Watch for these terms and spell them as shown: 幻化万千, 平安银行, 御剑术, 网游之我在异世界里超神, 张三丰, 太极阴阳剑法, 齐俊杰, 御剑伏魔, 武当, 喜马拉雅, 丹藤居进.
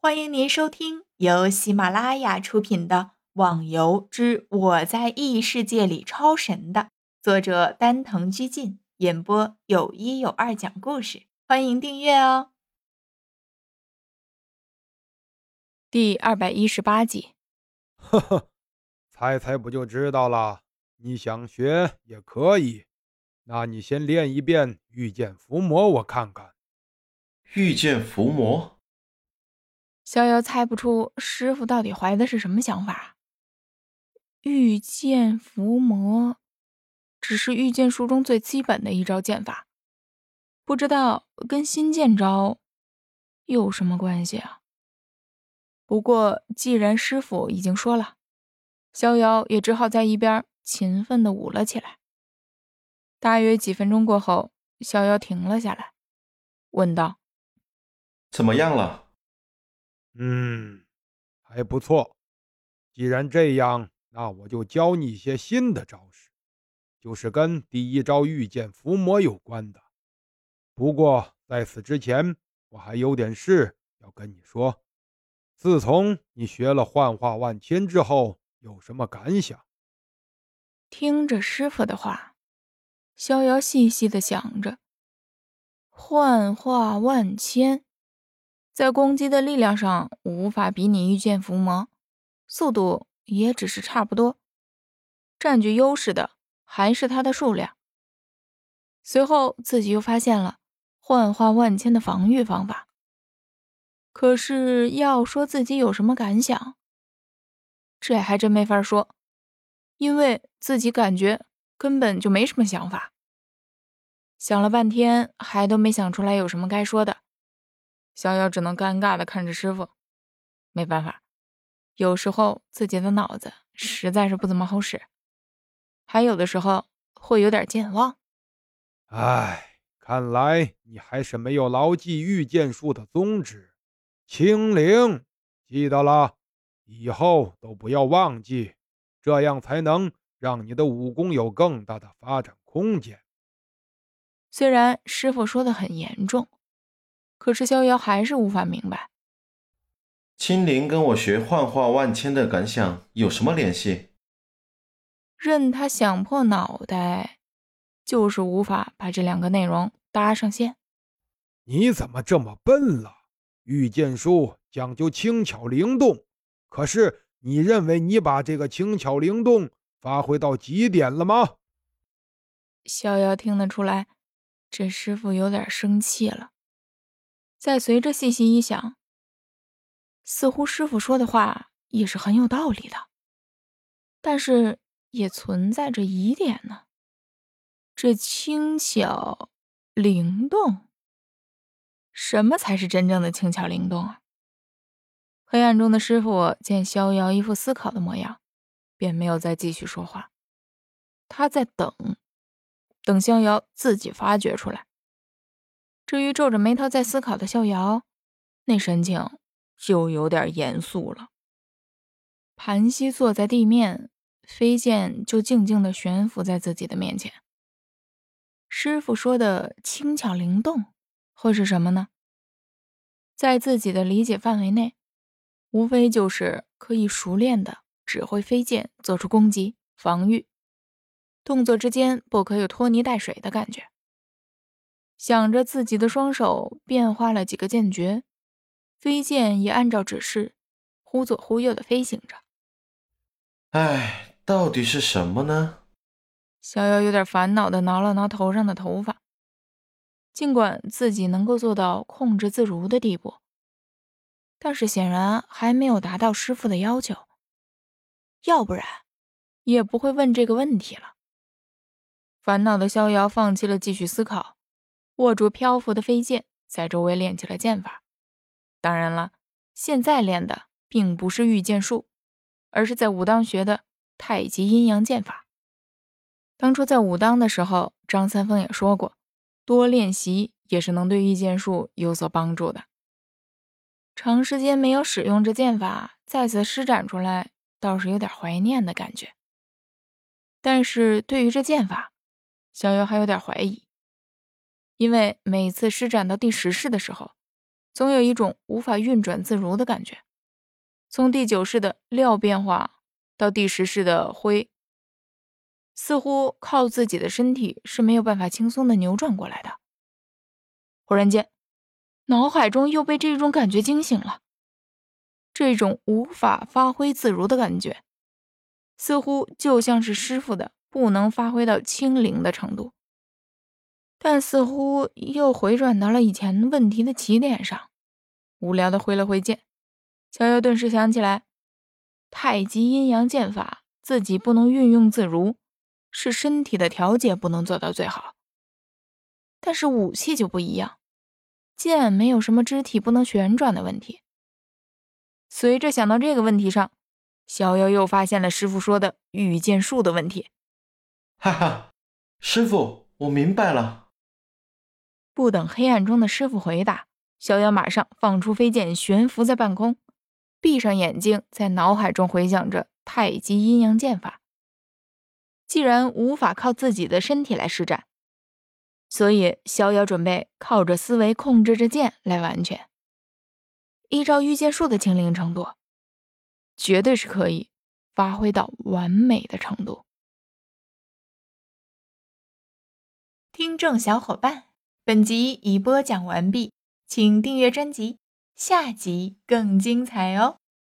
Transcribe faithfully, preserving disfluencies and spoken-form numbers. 欢迎您收听由喜马拉雅出品的《网游之我在异世界里超神》的作者丹藤居进演播，有一有二讲故事，欢迎订阅哦。第二百一十八集。呵呵，猜猜不就知道了，你想学也可以，那你先练一遍御剑伏魔我看看。御剑伏魔？逍遥猜不出师傅到底怀的是什么想法。御剑伏魔只是御剑术中最基本的一招剑法，不知道跟新剑招有什么关系啊。不过既然师傅已经说了，逍遥也只好在一边勤奋地舞了起来。大约几分钟过后，逍遥停了下来，问道：怎么样了？嗯，还不错。既然这样，那我就教你一些新的招式，就是跟第一招御剑伏魔有关的。不过在此之前，我还有点事要跟你说。自从你学了幻化万千之后，有什么感想？听着师傅的话，逍遥细细地想着，幻化万千在攻击的力量上无法比拟御剑伏魔，速度也只是差不多，占据优势的还是它的数量。随后自己又发现了幻化万千的防御方法，可是要说自己有什么感想，这还真没法说，因为自己感觉根本就没什么想法。想了半天还都没想出来有什么该说的，逍遥只能尴尬地看着师傅。没办法，有时候自己的脑子实在是不怎么好使，还有的时候会有点健忘。唉，看来你还是没有牢记御剑术的宗旨，清零，记得了，以后都不要忘记，这样才能让你的武功有更大的发展空间。虽然师傅说得很严重，可是逍遥还是无法明白。清零跟我学幻化万千的感想有什么联系？任他想破脑袋，就是无法把这两个内容搭上线。你怎么这么笨了？御剑术讲究轻巧灵动，可是你认为你把这个轻巧灵动发挥到极点了吗？逍遥听得出来，这师傅有点生气了。再随着细细一想，似乎师傅说的话也是很有道理的，但是也存在着疑点呢。这轻巧灵动，什么才是真正的轻巧灵动啊？黑暗中的师傅见逍遥一副思考的模样，便没有再继续说话。他在等，等逍遥自己发掘出来。至于皱着眉头在思考的逍遥，那神情就有点严肃了。盘膝坐在地面，飞剑就静静地悬浮在自己的面前。师傅说的轻巧灵动会是什么呢？在自己的理解范围内，无非就是可以熟练地指挥飞剑做出攻击、防御，动作之间不可有拖泥带水的感觉。想着自己的双手变化了几个剑诀，飞剑也按照指示忽左忽右地飞行着。唉，到底是什么呢？逍遥有点烦恼地挠了挠头上的头发。尽管自己能够做到控制自如的地步，但是显然还没有达到师傅的要求，要不然也不会问这个问题了。烦恼的逍遥放弃了继续思考，握住漂浮的飞剑，在周围练起了剑法。当然了，现在练的并不是御剑术，而是在武当学的太极阴阳剑法。当初在武当的时候，张三丰也说过，多练习也是能对御剑术有所帮助的。长时间没有使用这剑法，再次施展出来，倒是有点怀念的感觉。但是对于这剑法，逍遥还有点怀疑。因为每次施展到第十式的时候，总有一种无法运转自如的感觉。从第九世的料变化到第十世的灰，似乎靠自己的身体是没有办法轻松的扭转过来的。忽然间，脑海中又被这种感觉惊醒了，这种无法发挥自如的感觉，似乎就像是师傅的不能发挥到清零的程度，但似乎又回转到了以前问题的起点上。无聊的挥了挥剑，逍遥顿时想起来，太极阴阳剑法自己不能运用自如，是身体的调节不能做到最好。但是武器就不一样，剑没有什么肢体不能旋转的问题。随着想到这个问题上，逍遥又发现了师傅说的御剑术的问题。哈哈，师傅，我明白了。不等黑暗中的师傅回答，逍遥马上放出飞剑，悬浮在半空，闭上眼睛，在脑海中回想着太极阴阳剑法。既然无法靠自己的身体来施展，所以逍遥准备靠着思维控制着剑来完全。依照御剑术的清灵程度，绝对是可以发挥到完美的程度。听众小伙伴，本集已播讲完毕，请订阅专辑，下集更精彩哦。